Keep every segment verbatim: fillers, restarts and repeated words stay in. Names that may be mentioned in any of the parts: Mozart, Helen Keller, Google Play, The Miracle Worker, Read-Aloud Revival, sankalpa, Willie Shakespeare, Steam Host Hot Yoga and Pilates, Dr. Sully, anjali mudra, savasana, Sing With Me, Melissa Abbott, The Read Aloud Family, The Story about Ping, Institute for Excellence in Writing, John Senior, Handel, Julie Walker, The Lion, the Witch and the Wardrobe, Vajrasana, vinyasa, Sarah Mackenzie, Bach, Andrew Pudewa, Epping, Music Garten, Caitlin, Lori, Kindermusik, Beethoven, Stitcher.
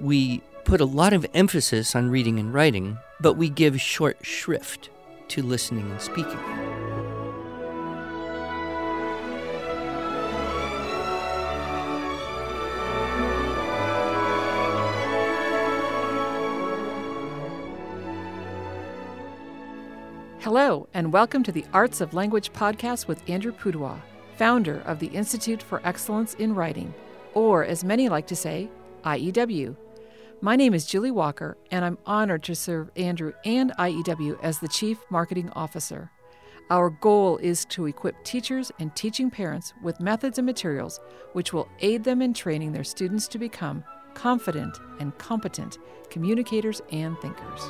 We put a lot of emphasis on reading and writing, but we give short shrift to listening and speaking. Hello, and welcome to the Arts of Language podcast with Andrew Pudewa, founder of the Institute for Excellence in Writing, or as many like to say, I E W. My name is Julie Walker, and I'm honored to serve Andrew and I E W as the Chief Marketing Officer. Our goal is to equip teachers and teaching parents with methods and materials which will aid them in training their students to become confident and competent communicators and thinkers.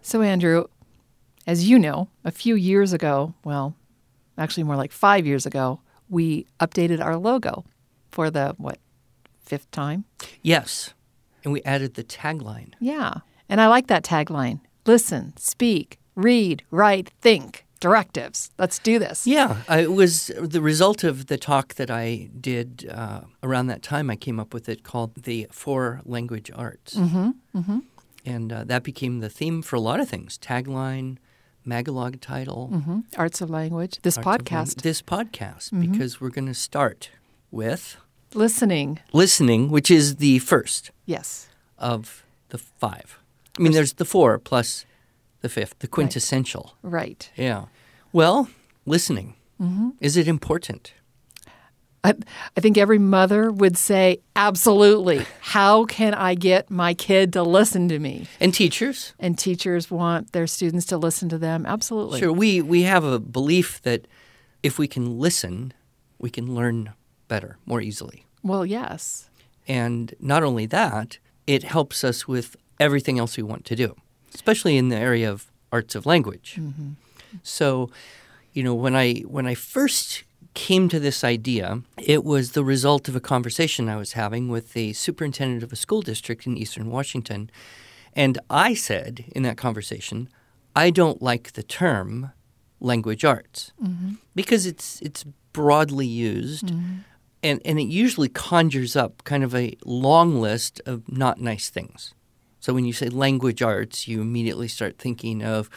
So, Andrew, as you know, a few years ago, well, actually more like five years ago, we updated our logo for the, what, fifth time? Yes. And we added the tagline. Yeah. And I like that tagline. Listen, speak, read, write, think. Directives. Let's do this. Yeah. It was the result of the talk that I did uh, around that time. I came up with it called the Four Language Arts. Mm-hmm. Mm-hmm. And uh, that became the theme for a lot of things. Tagline, Magalog title. Mm-hmm. Arts of Language. This Arts podcast. Language. This podcast, mm-hmm. because we're going to start with... Listening. Listening, which is the first. Yes. Of the five. I mean, there's the four plus the fifth, the quintessential. Right. right. Yeah. Well, listening. Mm-hmm. Is it important? I, I think every mother would say, absolutely. How can I get my kid to listen to me? And teachers. And teachers want their students to listen to them. Absolutely. Sure. We, we have a belief that if we can listen, we can learn better, more easily. Well, yes. And not only that, it helps us with everything else we want to do, especially in the area of arts of language. Mm-hmm. So, you know, when I when I first came to this idea, it was the result of a conversation I was having with the superintendent of a school district in Eastern Washington. And I said in that conversation, I don't like the term language arts mm-hmm. because it's it's broadly used mm-hmm. and, and it usually conjures up kind of a long list of not nice things. So when you say language arts, you immediately start thinking of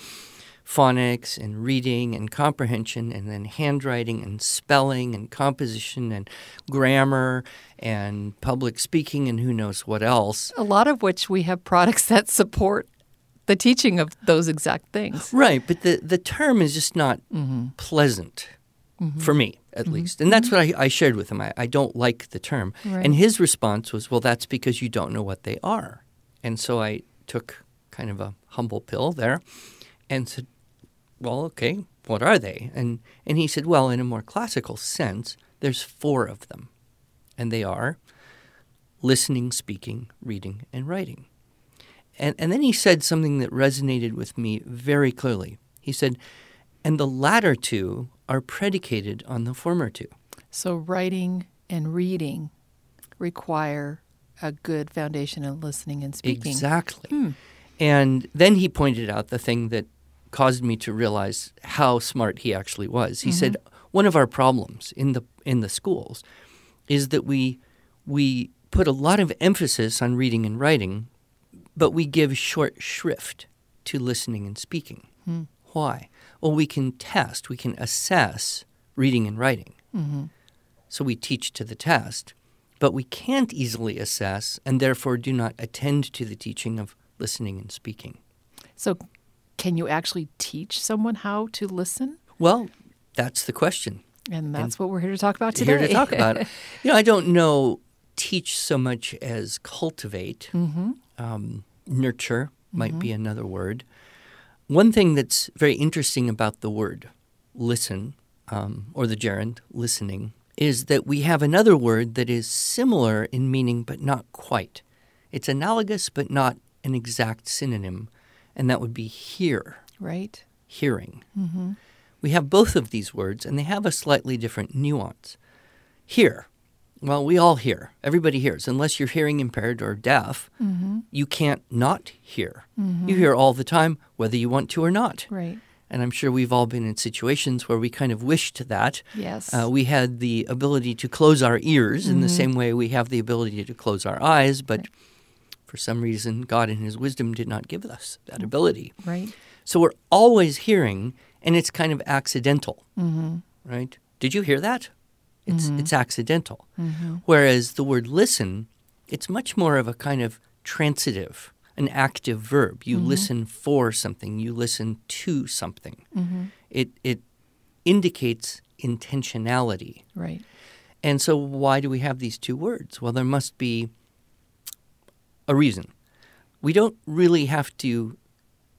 phonics and reading and comprehension and then handwriting and spelling and composition and grammar and public speaking and who knows what else. A lot of which we have products that support the teaching of those exact things. Right, but the, the term is just not mm-hmm. pleasant, mm-hmm. for me at mm-hmm. least. And that's what I, I shared with him. I, I don't like the term. Right. And his response was, well, that's because you don't know what they are. And so I took kind of a humble pill there and said, well, okay, what are they? And and he said, well, in a more classical sense, there's four of them. And they are listening, speaking, reading, and writing. And and then he said something that resonated with me very clearly. He said, and the latter two are predicated on the former two. So writing and reading require a good foundation in listening and speaking. Exactly. Hmm. And then he pointed out the thing that caused me to realize how smart he actually was. He mm-hmm. said, one of our problems in the in the schools is that we we put a lot of emphasis on reading and writing, but we give short shrift to listening and speaking. Mm. Why? Well, we can test, we can assess reading and writing. Mm-hmm. So we teach to the test, but we can't easily assess and therefore do not attend to the teaching of listening and speaking. So can you actually teach someone how to listen? Well, that's the question. And that's and what we're here to talk about today. Here to talk about it. You know, I don't know teach so much as cultivate. Mm-hmm. Um, nurture might mm-hmm. be another word. One thing that's very interesting about the word listen, um, or the gerund, listening, is that we have another word that is similar in meaning but not quite. It's analogous but not an exact synonym, and that would be hear. Right. Hearing. Mm-hmm. We have both of these words, and they have a slightly different nuance. Hear. Well, we all hear. Everybody hears. Unless you're hearing impaired or deaf, mm-hmm. you can't not hear. Mm-hmm. You hear all the time, whether you want to or not. Right. And I'm sure we've all been in situations where we kind of wished that. Yes. Uh, we had the ability to close our ears mm-hmm. in the same way we have the ability to close our eyes, but right. for some reason, God in his wisdom did not give us that ability. Right. So we're always hearing, and it's kind of accidental, mm-hmm. right? Did you hear that? It's, mm-hmm. it's accidental. Mm-hmm. Whereas the word listen, it's much more of a kind of transitive, an active verb. You mm-hmm. listen for something. You listen to something. Mm-hmm. It it indicates intentionality. Right. And so why do we have these two words? Well, there must be a reason. We don't really have to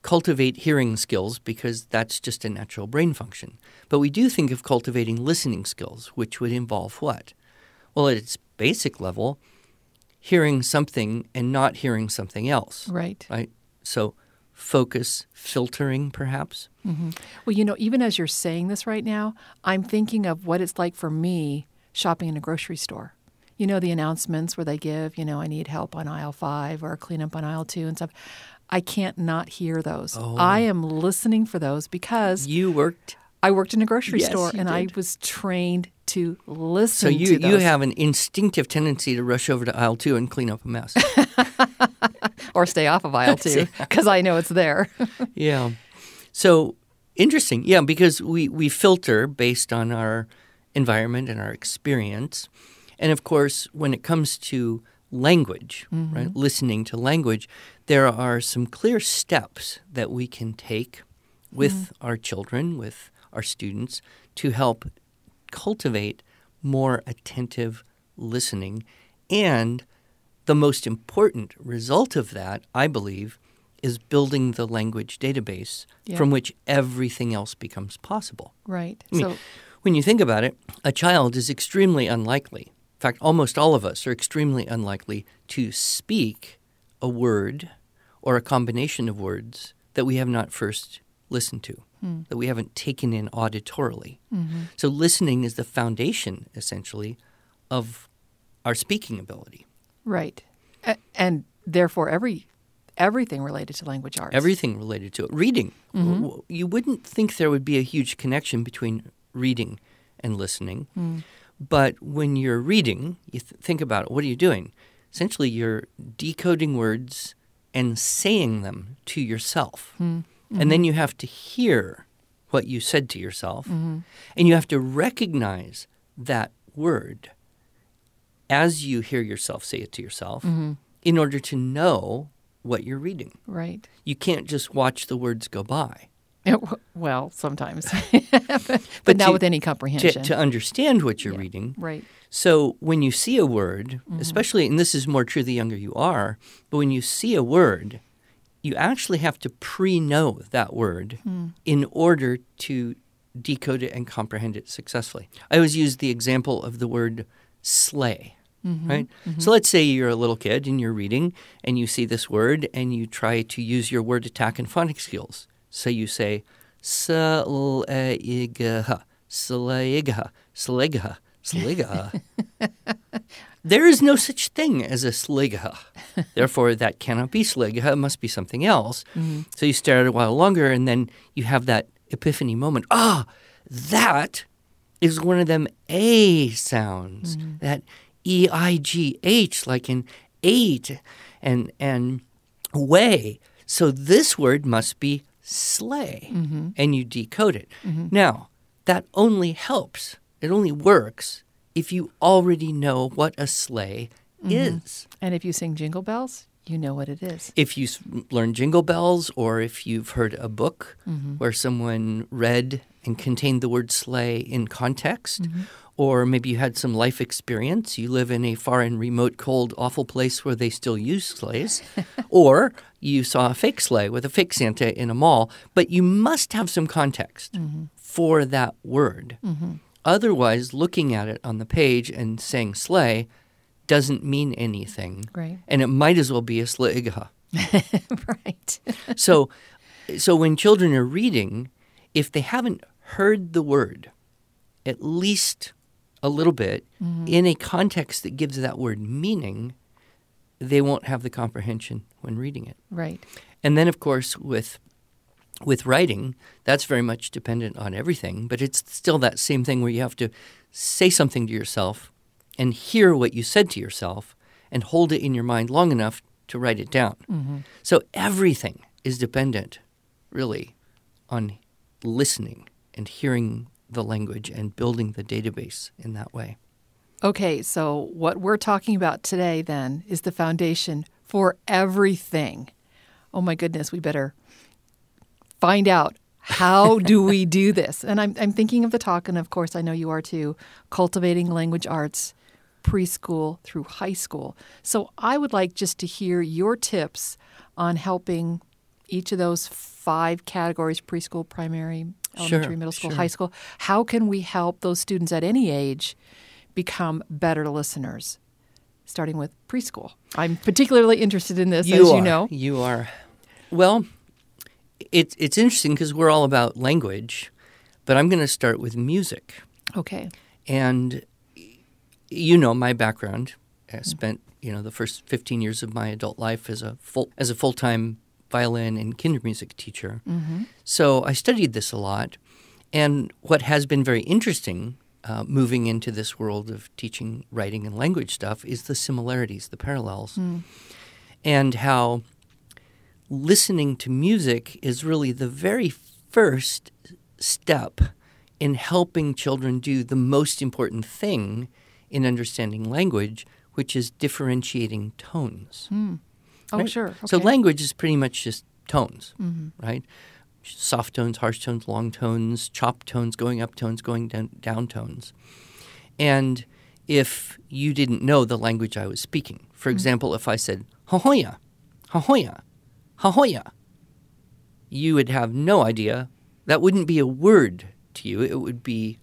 cultivate hearing skills because that's just a natural brain function. But we do think of cultivating listening skills, which would involve what? Well, at its basic level, hearing something and not hearing something else. Right. Right. So focus, filtering perhaps. Mm-hmm. Well, you know, even as you're saying this right now, I'm thinking of what it's like for me shopping in a grocery store. You know, the announcements where they give, you know, I need help on aisle five or clean up on aisle two and stuff. I can't not hear those. Oh. I am listening for those because you worked. I worked in a grocery yes, store, and did. I was trained to listen. So you to those. You have an instinctive tendency to rush over to aisle two and clean up a mess, or stay off of aisle two because I know it's there. Yeah. So interesting. Yeah, because we we filter based on our environment and our experience, and of course, when it comes to language, mm-hmm. right? Listening to language, there are some clear steps that we can take with mm-hmm. our children, with our students, to help cultivate more attentive listening. And the most important result of that, I believe, is building the language database yeah. from which everything else becomes possible. Right. I mean, so when you think about it, a child is extremely unlikely. In fact, almost all of us are extremely unlikely to speak a word or a combination of words that we have not first listened to, mm. that we haven't taken in auditorily. Mm-hmm. So listening is the foundation, essentially, of our speaking ability. Right. A- and therefore, every everything related to language arts. Everything related to it. Reading. Mm-hmm. You wouldn't think there would be a huge connection between reading and listening. Mm. But when you're reading, you th- think about it, what are you doing? Essentially, you're decoding words and saying them to yourself. Mm-hmm. And then you have to hear what you said to yourself. Mm-hmm. And you have to recognize that word as you hear yourself say it to yourself mm-hmm. in order to know what you're reading. Right. You can't just watch the words go by. Well, sometimes, but, but, but not to, with any comprehension. To, to understand what you're yeah, reading. Right. So when you see a word, mm-hmm. especially, and this is more true the younger you are, but when you see a word, you actually have to pre-know that word mm. in order to decode it and comprehend it successfully. I always use the example of the word slay, mm-hmm. right? Mm-hmm. So let's say you're a little kid and you're reading and you see this word and you try to use your word attack and phonics skills. So you say, sla-ig-ha, sla-ig-ha, sla-ig-ha, sla-ig-ha. There is no such thing as a sla-ig-ha. Therefore, that cannot be sla-ig-ha. It must be something else. Mm-hmm. So you stare at it a while longer, and then you have that epiphany moment. Ah, that is one of them A sounds, mm-hmm. that E I G H, like in eight, and, and way. So this word must be slay, mm-hmm. and you decode it. Mm-hmm. Now, that only helps. It only works if you already know what a slay mm-hmm. is. And if you sing Jingle Bells, you know what it is. If you learn Jingle Bells, or if you've heard a book mm-hmm. where someone read and contained the word slay in context, mm-hmm. or maybe you had some life experience. You live in a far and remote, cold, awful place where they still use sleighs. Or you saw a fake sleigh with a fake Santa in a mall. But you must have some context mm-hmm. for that word. Mm-hmm. Otherwise, looking at it on the page and saying sleigh doesn't mean anything. Right. And it might as well be a sleigh. Right. so, so when children are reading, if they haven't heard the word at least a little bit, mm-hmm. in a context that gives that word meaning, they won't have the comprehension when reading it. Right. And then, of course, with with writing, that's very much dependent on everything, but it's still that same thing where you have to say something to yourself and hear what you said to yourself and hold it in your mind long enough to write it down. Mm-hmm. So everything is dependent, really, on listening and hearing the language and building the database in that way. Okay, so what we're talking about today, then, is the foundation for everything. Oh, my goodness, we better find out, how do we do this? And I'm I'm thinking of the talk, and of course I know you are too, Cultivating Language Arts, preschool through high school. So I would like just to hear your tips on helping each of those five categories, preschool, primary, elementary, sure, middle school, sure. high school. How can we help those students at any age become better listeners, starting with preschool? I'm particularly interested in this, you as you are. know. You are. Well, It, it's interesting because we're all about language, but I'm going to start with music. Okay. And you know my background. I spent you know the first fifteen years of my adult life as a full as a full-time violin and Kindermusik teacher. Mm-hmm. So I studied this a lot. And what has been very interesting uh, moving into this world of teaching writing and language stuff is the similarities, the parallels, mm. and how listening to music is really the very first step in helping children do the most important thing in understanding language, which is differentiating tones. Mm. Oh, right? Sure. Okay. So language is pretty much just tones, mm-hmm. right? Soft tones, harsh tones, long tones, chopped tones, going up tones, going down, down tones. And if you didn't know the language I was speaking, for mm-hmm. example, if I said, "Hohoya, hohoya, Hahoya," you would have no idea. That wouldn't be a word to you. It would be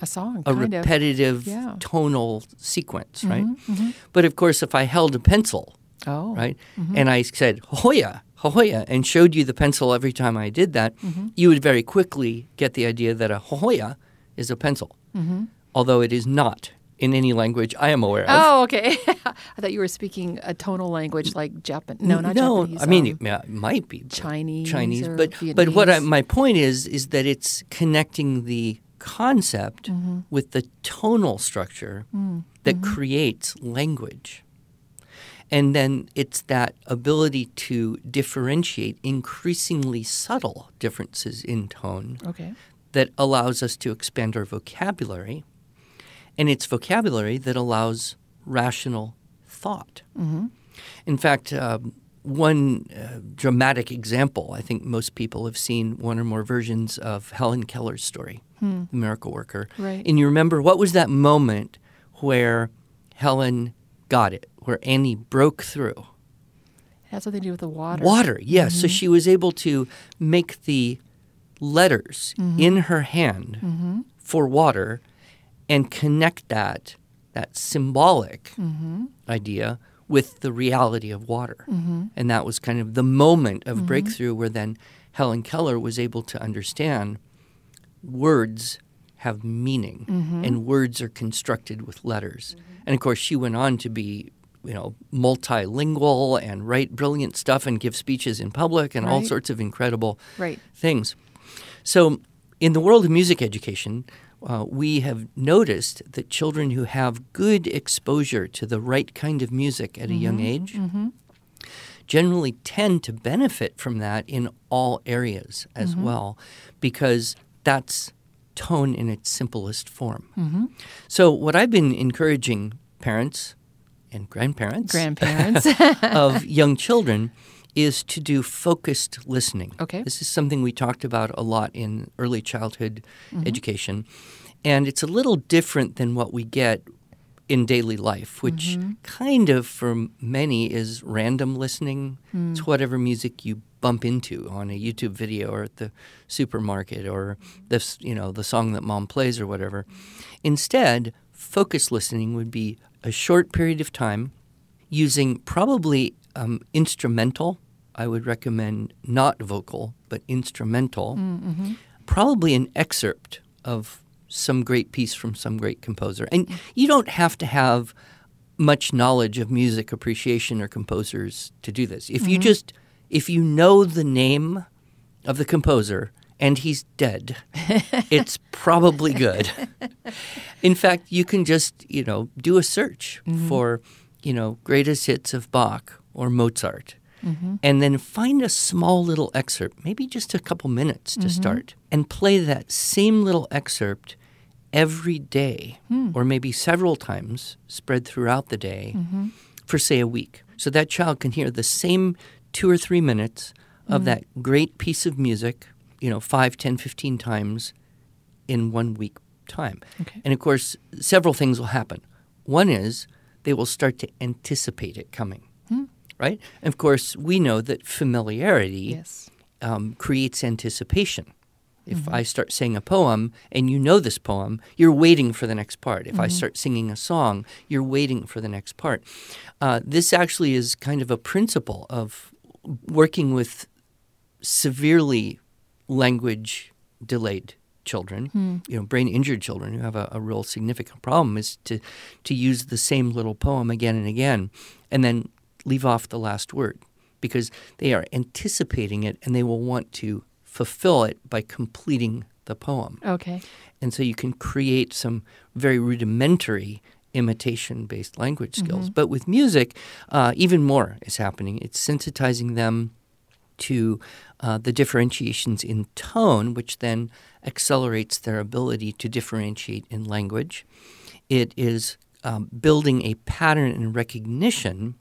a song, a kind repetitive of. Yeah. tonal sequence, mm-hmm, right? Mm-hmm. But of course, if I held a pencil, oh, right, mm-hmm. and I said "Hahoya, hahoya," and showed you the pencil every time I did that, mm-hmm. you would very quickly get the idea that a hahoya is a pencil, mm-hmm. although it is not. In any language I am aware of. Oh, okay. I thought you were speaking a tonal language like Japan. No, not no, Japanese. No, I mean, um, yeah, it might be. Chinese Chinese. Or but, Vietnamese. But what I, my point is, is that it's connecting the concept mm-hmm. with the tonal structure mm-hmm. that mm-hmm. creates language. And then it's that ability to differentiate increasingly subtle differences in tone okay. that allows us to expand our vocabulary. And it's vocabulary that allows rational thought. Mm-hmm. In fact, um, one uh, dramatic example, I think most people have seen one or more versions of Helen Keller's story, hmm. The Miracle Worker. Right. And you remember, what was that moment where Helen got it, where Annie broke through? It has something to do with the water. Water, yes. Mm-hmm. So she was able to make the letters mm-hmm. in her hand mm-hmm. for water and connect that that symbolic mm-hmm. idea with the reality of water. Mm-hmm. And that was kind of the moment of mm-hmm. breakthrough where then Helen Keller was able to understand words have meaning mm-hmm. and words are constructed with letters. Mm-hmm. And, of course, she went on to be, you know, multilingual and write brilliant stuff and give speeches in public and right. all sorts of incredible right. things. So in the world of music education, Uh, we have noticed that children who have good exposure to the right kind of music at a mm-hmm, young age mm-hmm. generally tend to benefit from that in all areas as mm-hmm. well, because that's tone in its simplest form. Mm-hmm. So what I've been encouraging parents and grandparents, grandparents. of young children is to do focused listening. Okay. This is something we talked about a lot in early childhood mm-hmm. education. And it's a little different than what we get in daily life, which mm-hmm. kind of for many is random listening. Mm. It's whatever music you bump into on a YouTube video or at the supermarket or this, you know, the song that mom plays or whatever. Instead, focused listening would be a short period of time using probably um, instrumental. I would recommend not vocal, but instrumental, mm-hmm. probably an excerpt of some great piece from some great composer. And you don't have to have much knowledge of music appreciation or composers to do this. If mm-hmm. you just, if you know the name of the composer and he's dead, it's probably good. In fact, you can just, you know, do a search mm-hmm. for, you know, greatest hits of Bach or Mozart. Mm-hmm. And then find a small little excerpt, maybe just a couple minutes to mm-hmm. start, and play that same little excerpt every day mm. or maybe several times spread throughout the day mm-hmm. for, say, a week. So that child can hear the same two or three minutes of mm. that great piece of music, you know, five, ten, fifteen times in one week time. Okay. And, of course, several things will happen. One is they will start to anticipate it coming. Mm. Right? And of course, we know that familiarity yes. um, creates anticipation. If mm-hmm. I start saying a poem and you know this poem, you're waiting for the next part. If mm-hmm. I start singing a song, you're waiting for the next part. Uh, this actually is kind of a principle of working with severely language-delayed children, mm. you know, brain-injured children who have a, a real significant problem, is to, to use the same little poem again and again, and then leave off the last word, because they are anticipating it and they will want to fulfill it by completing the poem. Okay. And so you can create some very rudimentary imitation-based language skills. Mm-hmm. But with music, uh, even more is happening. It's sensitizing them to uh, the differentiations in tone, which then accelerates their ability to differentiate in language. It is um, building a pattern and recognition.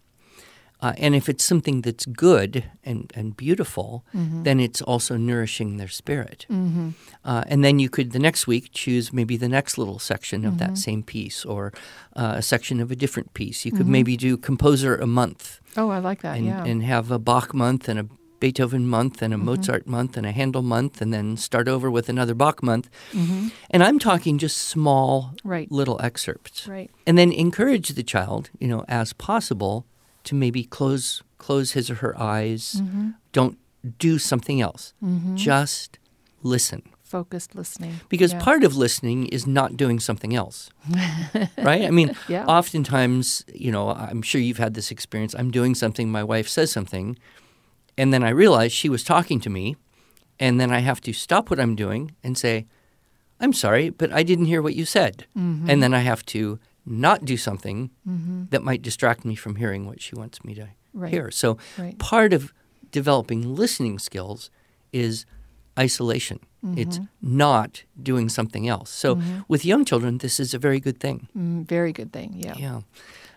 Uh, and if it's something that's good and, and beautiful, mm-hmm. then it's also nourishing their spirit. Mm-hmm. Uh, and then you could, the next week, choose maybe the next little section of mm-hmm. that same piece, or uh, a section of a different piece. You could mm-hmm. maybe do composer a month. Oh, I like that, and, yeah. And have a Bach month and a Beethoven month and a mm-hmm. Mozart month and a Handel month, and then start over with another Bach month. Mm-hmm. And I'm talking just small right. little excerpts. Right. And then encourage the child, you know, as possible, to maybe close close his or her eyes, mm-hmm. don't do something else. Mm-hmm. Just listen. Focused listening. Because yeah. part of listening is not doing something else, right? I mean, yeah. oftentimes, you know, I'm sure you've had this experience. I'm doing something, my wife says something, and then I realize she was talking to me, and then I have to stop what I'm doing and say, I'm sorry, but I didn't hear what you said. Mm-hmm. And then I have to not do something mm-hmm. that might distract me from hearing what she wants me to right. hear. So right. part of developing listening skills is isolation. Mm-hmm. It's not doing something else. So mm-hmm. with young children, this is a very good thing. Mm, very good thing, yeah. Yeah.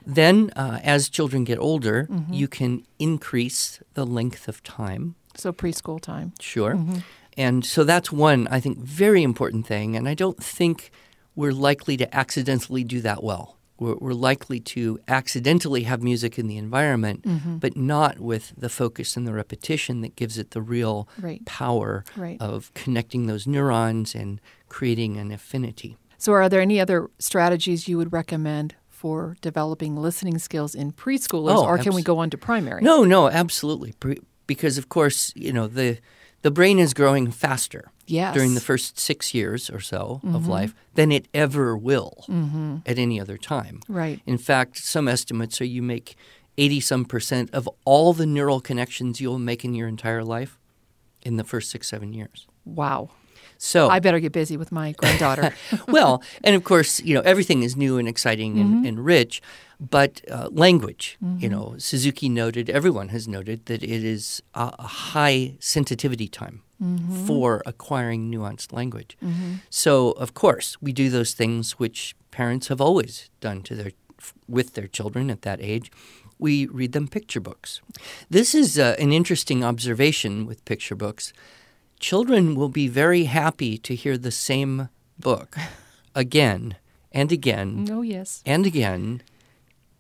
Then uh, as children get older, mm-hmm. you can increase the length of time. So preschool time. Sure. Mm-hmm. And so that's one, I think, very important thing. And I don't think we're likely to accidentally do that well. We're, we're likely to accidentally have music in the environment, mm-hmm. but not with the focus and the repetition that gives it the real right. power right. of connecting those neurons and creating an affinity. So are there any other strategies you would recommend for developing listening skills in preschoolers, oh, or can abs- we go on to primary? No, no, absolutely. Pre- because, of course, you know, the the brain is growing faster. Yes. During the first six years or so mm-hmm. of life than it ever will mm-hmm. at any other time. Right. In fact, some estimates are you make eighty-some percent of all the neural connections you'll make in your entire life in the first six, seven years. Wow. So I better get busy with my granddaughter. Well, and of course, you know, everything is new and exciting mm-hmm. and, and rich, but uh, language, mm-hmm. you know, Suzuki noted, everyone has noted that it is a, a high sensitivity time mm-hmm. for acquiring nuanced language. Mm-hmm. So, of course, we do those things which parents have always done to their with their children at that age. We read them picture books. This is uh, an interesting observation with picture books. Children will be very happy to hear the same book again and again oh, yes. and again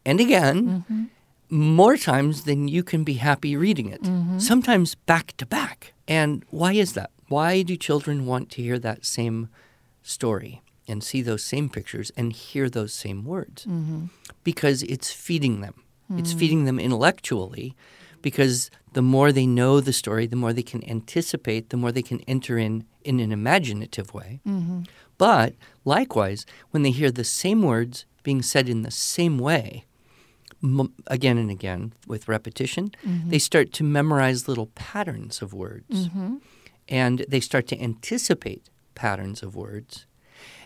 and again mm-hmm. more times than you can be happy reading it, mm-hmm. sometimes back to back. And why is that? Why do children want to hear that same story and see those same pictures and hear those same words? Mm-hmm. Because it's feeding them. Mm-hmm. It's feeding them intellectually. Because the more they know the story, the more they can anticipate, the more they can enter in in an imaginative way. Mm-hmm. But likewise, when they hear the same words being said in the same way, m- again and again with repetition, mm-hmm. they start to memorize little patterns of words. Mm-hmm. and they start to anticipate patterns of words.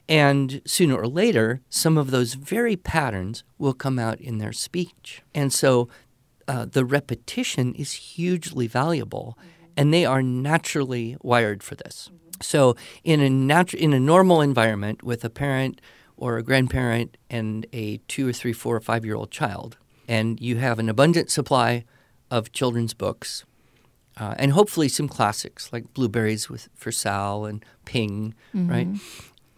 And sooner or later, some of those very patterns will come out in their speech. And so uh, the repetition is hugely valuable, mm-hmm. and they are naturally wired for this. Mm-hmm. So in a natu- in a normal environment with a parent or a grandparent and a two or three, four or five-year-old child, and you have an abundant supply of children's books, uh, and hopefully some classics like Blueberries with, for Sal and Ping, mm-hmm. right?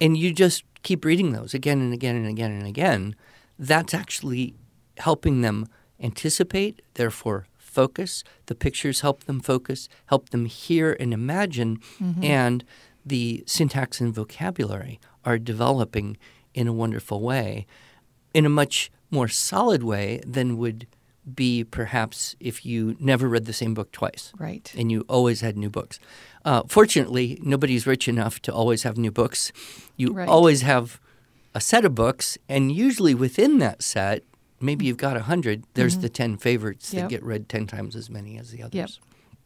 And you just keep reading those again and again and again and again. That's actually helping them anticipate, therefore focus. The pictures help them focus, help them hear and imagine, mm-hmm. and the syntax and vocabulary are developing in a wonderful way, in a much more solid way than would be perhaps if you never read the same book twice. Right. And you always had new books. Uh, fortunately, nobody's rich enough to always have new books. You right. always have a set of books, and usually within that set, maybe you've got a hundred, there's mm-hmm. the ten favorites yep. that get read ten times as many as the others. Yep.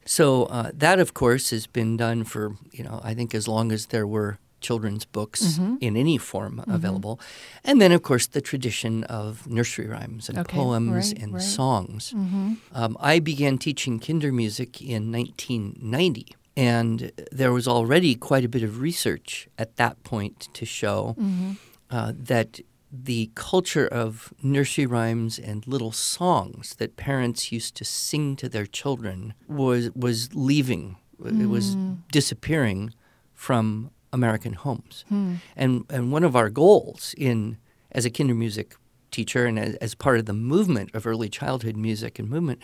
So uh, that, of course, has been done for, you know, I think as long as there were children's books mm-hmm. in any form mm-hmm. available. And then, of course, the tradition of nursery rhymes and okay, poems right, and right. songs. Mm-hmm. Um, I began teaching Kindermusik in nineteen ninety, and there was already quite a bit of research at that point to show mm-hmm. uh, that the culture of nursery rhymes and little songs that parents used to sing to their children was, was leaving. Mm. It was disappearing from American homes. Hmm. And and one of our goals in as a Kindermusik teacher and as, as part of the movement of early childhood music and movement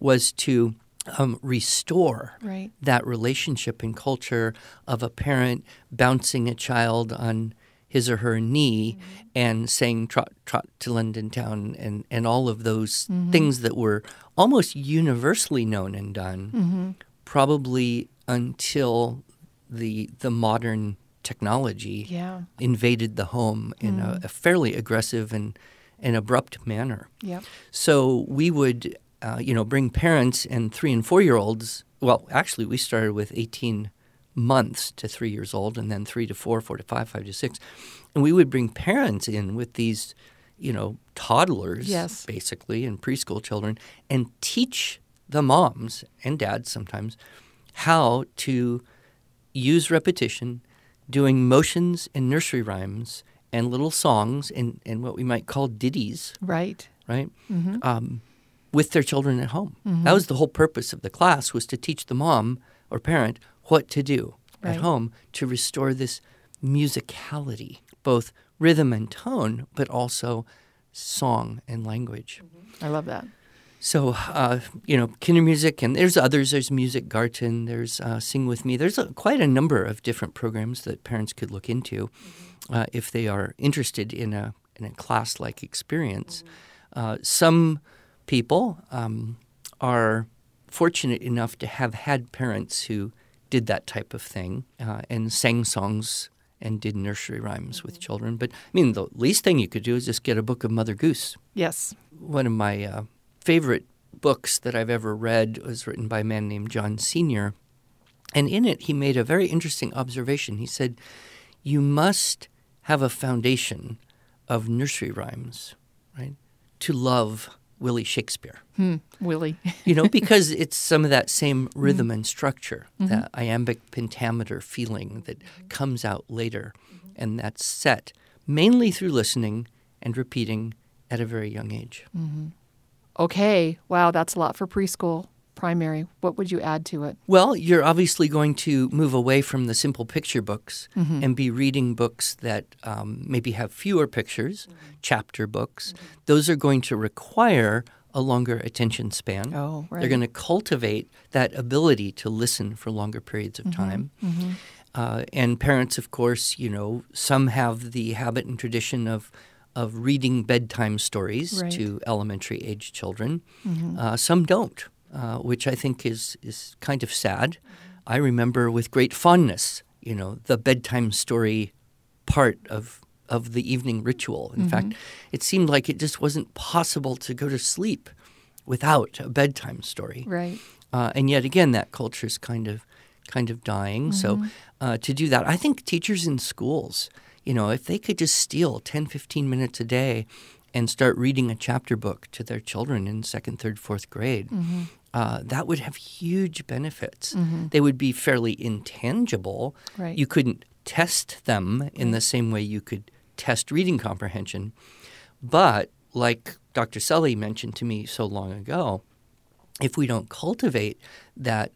was to um, restore right. that relationship and culture of a parent bouncing a child on his or her knee mm-hmm. and saying trot, trot to London Town and, and all of those mm-hmm. things that were almost universally known and done mm-hmm. probably until the the modern technology yeah. invaded the home in mm. a, a fairly aggressive and, and abrupt manner. Yep. So we would, uh, you know, bring parents and three- and four-year-olds. Well, actually, we started with eighteen months to three years old and then three to four, four to five, five to six. And we would bring parents in with these, you know, toddlers yes. basically and preschool children and teach the moms and dads sometimes how to use repetition, doing motions and nursery rhymes and little songs and, and what we might call ditties, right, right, mm-hmm. um, with their children at home. Mm-hmm. That was the whole purpose of the class, was to teach the mom or parent what to do right. at home to restore this musicality, both rhythm and tone, but also song and language. Mm-hmm. I love that. So, uh, you know, Kindermusik, and there's others. There's Music Garten. There's uh, Sing With Me. There's a, quite a number of different programs that parents could look into uh, if they are interested in a in a class-like experience. Uh, some people um, are fortunate enough to have had parents who did that type of thing uh, and sang songs and did nursery rhymes with children. But, I mean, the least thing you could do is just get a book of Mother Goose. Yes. One of my Uh, favorite books that I've ever read was written by a man named John Senior, and in it he made a very interesting observation. He said, you must have a foundation of nursery rhymes, right, to love Willie Shakespeare. Hmm, Willie. You know, because it's some of that same rhythm mm-hmm. and structure, mm-hmm. that iambic pentameter feeling that comes out later, mm-hmm. and that's set mainly through listening and repeating at a very young age. Mm-hmm. Okay, wow, that's a lot for preschool, primary. What would you add to it? Well, you're obviously going to move away from the simple picture books mm-hmm. and be reading books that um, maybe have fewer pictures, mm-hmm. chapter books. Mm-hmm. Those are going to require a longer attention span. Oh, right. They're going to cultivate that ability to listen for longer periods of mm-hmm. time. Mm-hmm. Uh, and parents, of course, you know, some have the habit and tradition of of reading bedtime stories right. to elementary-age children. Mm-hmm. Uh, some don't, uh, which I think is is kind of sad. I remember with great fondness, you know, the bedtime story part of of the evening ritual. In mm-hmm. fact, it seemed like it just wasn't possible to go to sleep without a bedtime story. Right. Uh, and yet again, that culture's kind of kind of dying. Mm-hmm. So uh, to do that, I think teachers in schools, you know, if they could just steal ten, fifteen minutes a day and start reading a chapter book to their children in second, third, fourth grade, mm-hmm. uh, that would have huge benefits. Mm-hmm. They would be fairly intangible. Right. You couldn't test them in the same way you could test reading comprehension. But like Doctor Sully mentioned to me so long ago, if we don't cultivate that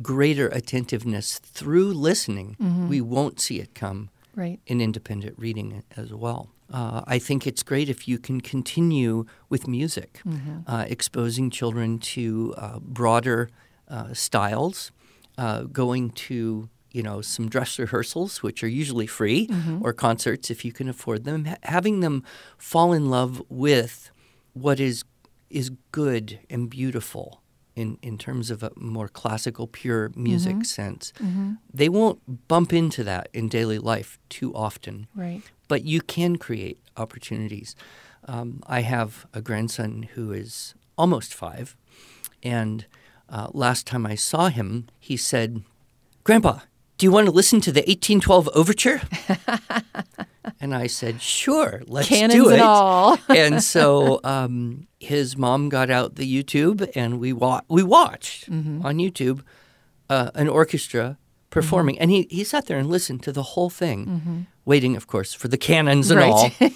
greater attentiveness through listening, mm-hmm. we won't see it come right. in independent reading as well. Uh, I think it's great if you can continue with music, mm-hmm. uh, exposing children to uh, broader uh, styles, uh, going to you know, some dress rehearsals, which are usually free, mm-hmm. or concerts if you can afford them, ha- having them fall in love with what is is good and beautiful in, in terms of a more classical, pure music mm-hmm. sense. Mm-hmm. They won't bump into that in daily life too often. Right. But you can create opportunities. Um, I have a grandson who is almost five, and uh, last time I saw him, he said, "Grandpa, do you want to listen to the eighteen twelve Overture?" And I said, "Sure, let's Cannons do it." And, all. And so um, his mom got out the YouTube, and we wa- we watched mm-hmm. on YouTube uh, an orchestra performing. Mm-hmm. And he, he sat there and listened to the whole thing, mm-hmm. waiting, of course, for the cannons and right. all.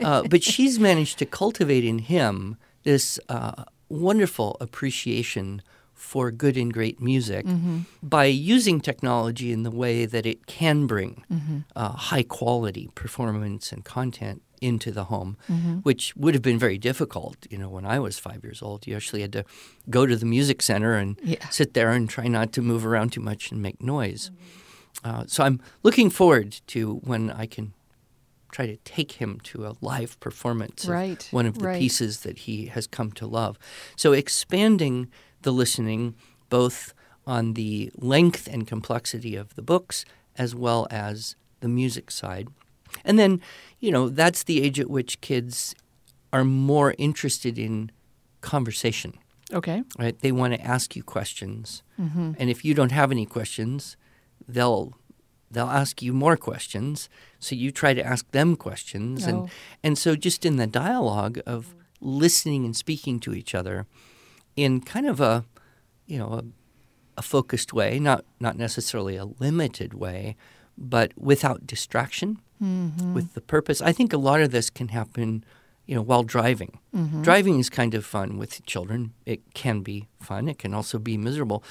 uh, but she's managed to cultivate in him this uh, wonderful appreciation for good and great music mm-hmm. by using technology in the way that it can bring mm-hmm. uh, high-quality performance and content into the home, mm-hmm. which would have been very difficult. You know, when I was five years old, you actually had to go to the music center and yeah. sit there and try not to move around too much and make noise. Mm-hmm. Uh, so I'm looking forward to when I can try to take him to a live performance right. of one of the right. pieces that he has come to love. So expanding the listening, both on the length and complexity of the books as well as the music side. And then, you know, that's the age at which kids are more interested in conversation. Okay. Right? They want to ask you questions. Mm-hmm. And if you don't have any questions, they'll they'll ask you more questions. So you try to ask them questions. Oh. And, and so just in the dialogue of listening and speaking to each other, in kind of a, you know, a, a focused way, not not necessarily a limited way, but without distraction, mm-hmm. with the purpose. I think a lot of this can happen, you know, while driving. Mm-hmm. Driving is kind of fun with children. It can be fun. It can also be miserable.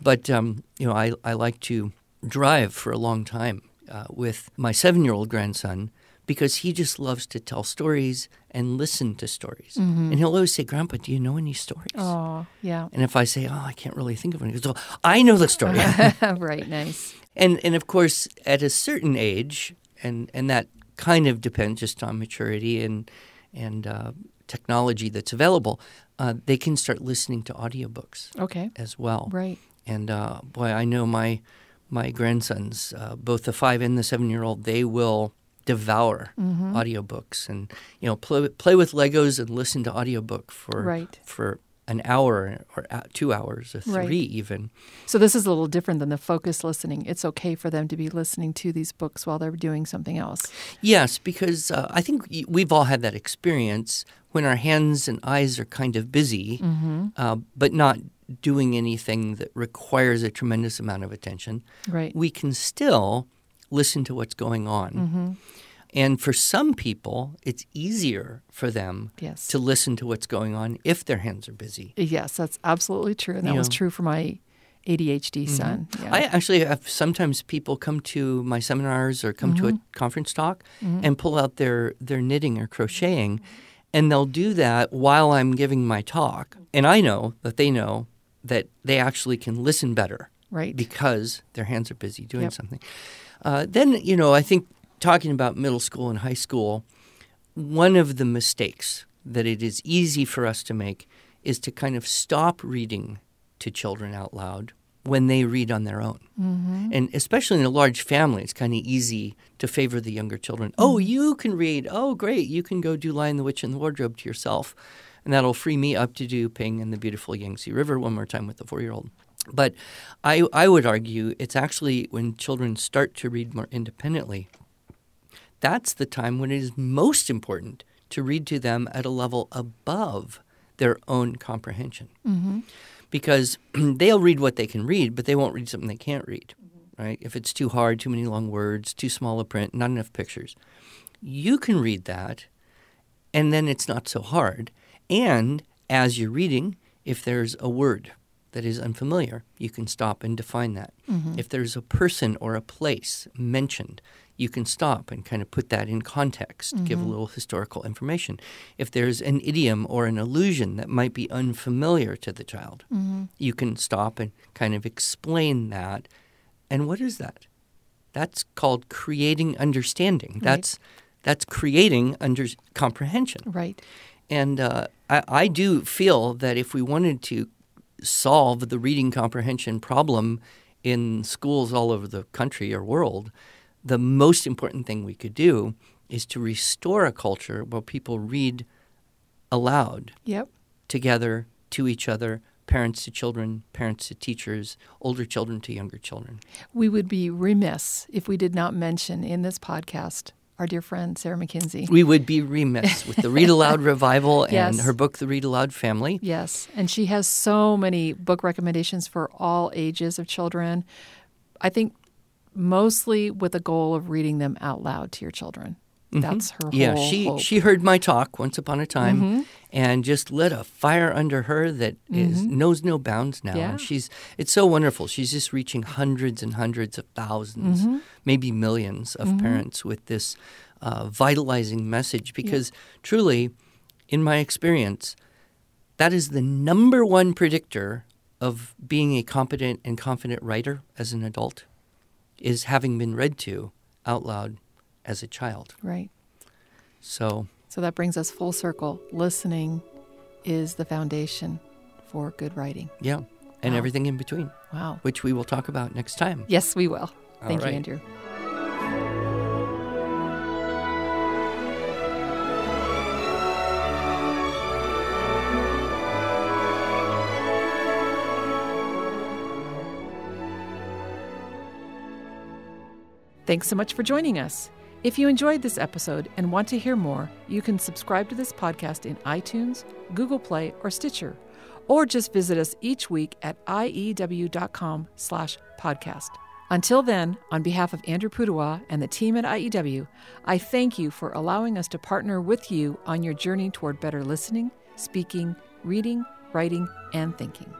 But, um, you know, I, I like to drive for a long time uh, with my seven-year-old grandson, because he just loves to tell stories and listen to stories. Mm-hmm. And he'll always say, "Grandpa, do you know any stories?" Oh, yeah. And if I say, "Oh, I can't really think of any," he goes, "Oh, I know the story." Right, nice. And and of course, at a certain age, and, and that kind of depends just on maturity and and uh, technology that's available, uh, they can start listening to audiobooks okay. as well. Right. And uh, boy, I know my, my grandsons, uh, both the five and the seven-year-old, they will devour mm-hmm. audiobooks, and you know play, play with Legos and listen to audiobook for right. for an hour or two hours or three right. even. So this is a little different than the focused listening. It's okay for them to be listening to these books while they're doing something else. Yes, because uh, I think we've all had that experience when our hands and eyes are kind of busy, mm-hmm. uh, but not doing anything that requires a tremendous amount of attention. Right. We can still listen to what's going on. Mm-hmm. And for some people, it's easier for them yes. to listen to what's going on if their hands are busy. Yes, that's absolutely true. And that you was know. true for my A D H D mm-hmm. son. Yeah. I actually have sometimes people come to my seminars or come mm-hmm. to a conference talk mm-hmm. and pull out their, their knitting or crocheting, and they'll do that while I'm giving my talk. And I know that they know that they actually can listen better right. because their hands are busy doing yep. something. Uh, then, you know, I think talking about middle school and high school, one of the mistakes that it is easy for us to make is to kind of stop reading to children out loud when they read on their own. Mm-hmm. And especially in a large family, it's kind of easy to favor the younger children. Mm-hmm. Oh, you can read. Oh, great. You can go do Lion, the Witch and the Wardrobe to yourself. And that'll free me up to do Ping and the Beautiful Yangtze River one more time with the four-year-old. But I, I would argue it's actually when children start to read more independently, that's the time when it is most important to read to them at a level above their own comprehension. Mm-hmm. Because they'll read what they can read, but they won't read something they can't read, mm-hmm. right? If it's too hard, too many long words, too small a print, not enough pictures. You can read that, and then it's not so hard. And as you're reading, if there's a word that is unfamiliar, you can stop and define that. Mm-hmm. If there's a person or a place mentioned, you can stop and kind of put that in context, mm-hmm. give a little historical information. If there's an idiom or an allusion that might be unfamiliar to the child, mm-hmm. you can stop and kind of explain that. And what is that? That's called creating understanding. Right. That's that's creating under comprehension. Right. And uh, I, I do feel that if we wanted to solve the reading comprehension problem in schools all over the country or world, the most important thing we could do is to restore a culture where people read aloud, yep. together, to each other, parents to children, parents to teachers, older children to younger children. We would be remiss if we did not mention in this podcast our dear friend, Sarah Mackenzie. We would be remiss with the Read Aloud Revival and yes. her book, The Read Aloud Family. Yes, and she has so many book recommendations for all ages of children, I think mostly with a goal of reading them out loud to your children. Mm-hmm. That's her yeah, whole she, hope. She heard my talk once upon a time mm-hmm. and just lit a fire under her that mm-hmm. is, knows no bounds now. Yeah. She's It's so wonderful. She's just reaching hundreds and hundreds of thousands, mm-hmm. maybe millions of mm-hmm. parents with this uh, vitalizing message because yeah. truly, in my experience, that is the number one predictor of being a competent and confident writer as an adult is having been read to out loud as a child. Right. So So that brings us full circle. Listening is the foundation for good writing. Yeah. And wow. everything in between. Wow. Which we will talk about next time. Yes, we will. Thank All right. you, Andrew. Thanks so much for joining us. If you enjoyed this episode and want to hear more, you can subscribe to this podcast in iTunes, Google Play, or Stitcher, or just visit us each week at I E W dot com slash podcast. Until then, on behalf of Andrew Pudewa and the team at I E W, I thank you for allowing us to partner with you on your journey toward better listening, speaking, reading, writing, and thinking.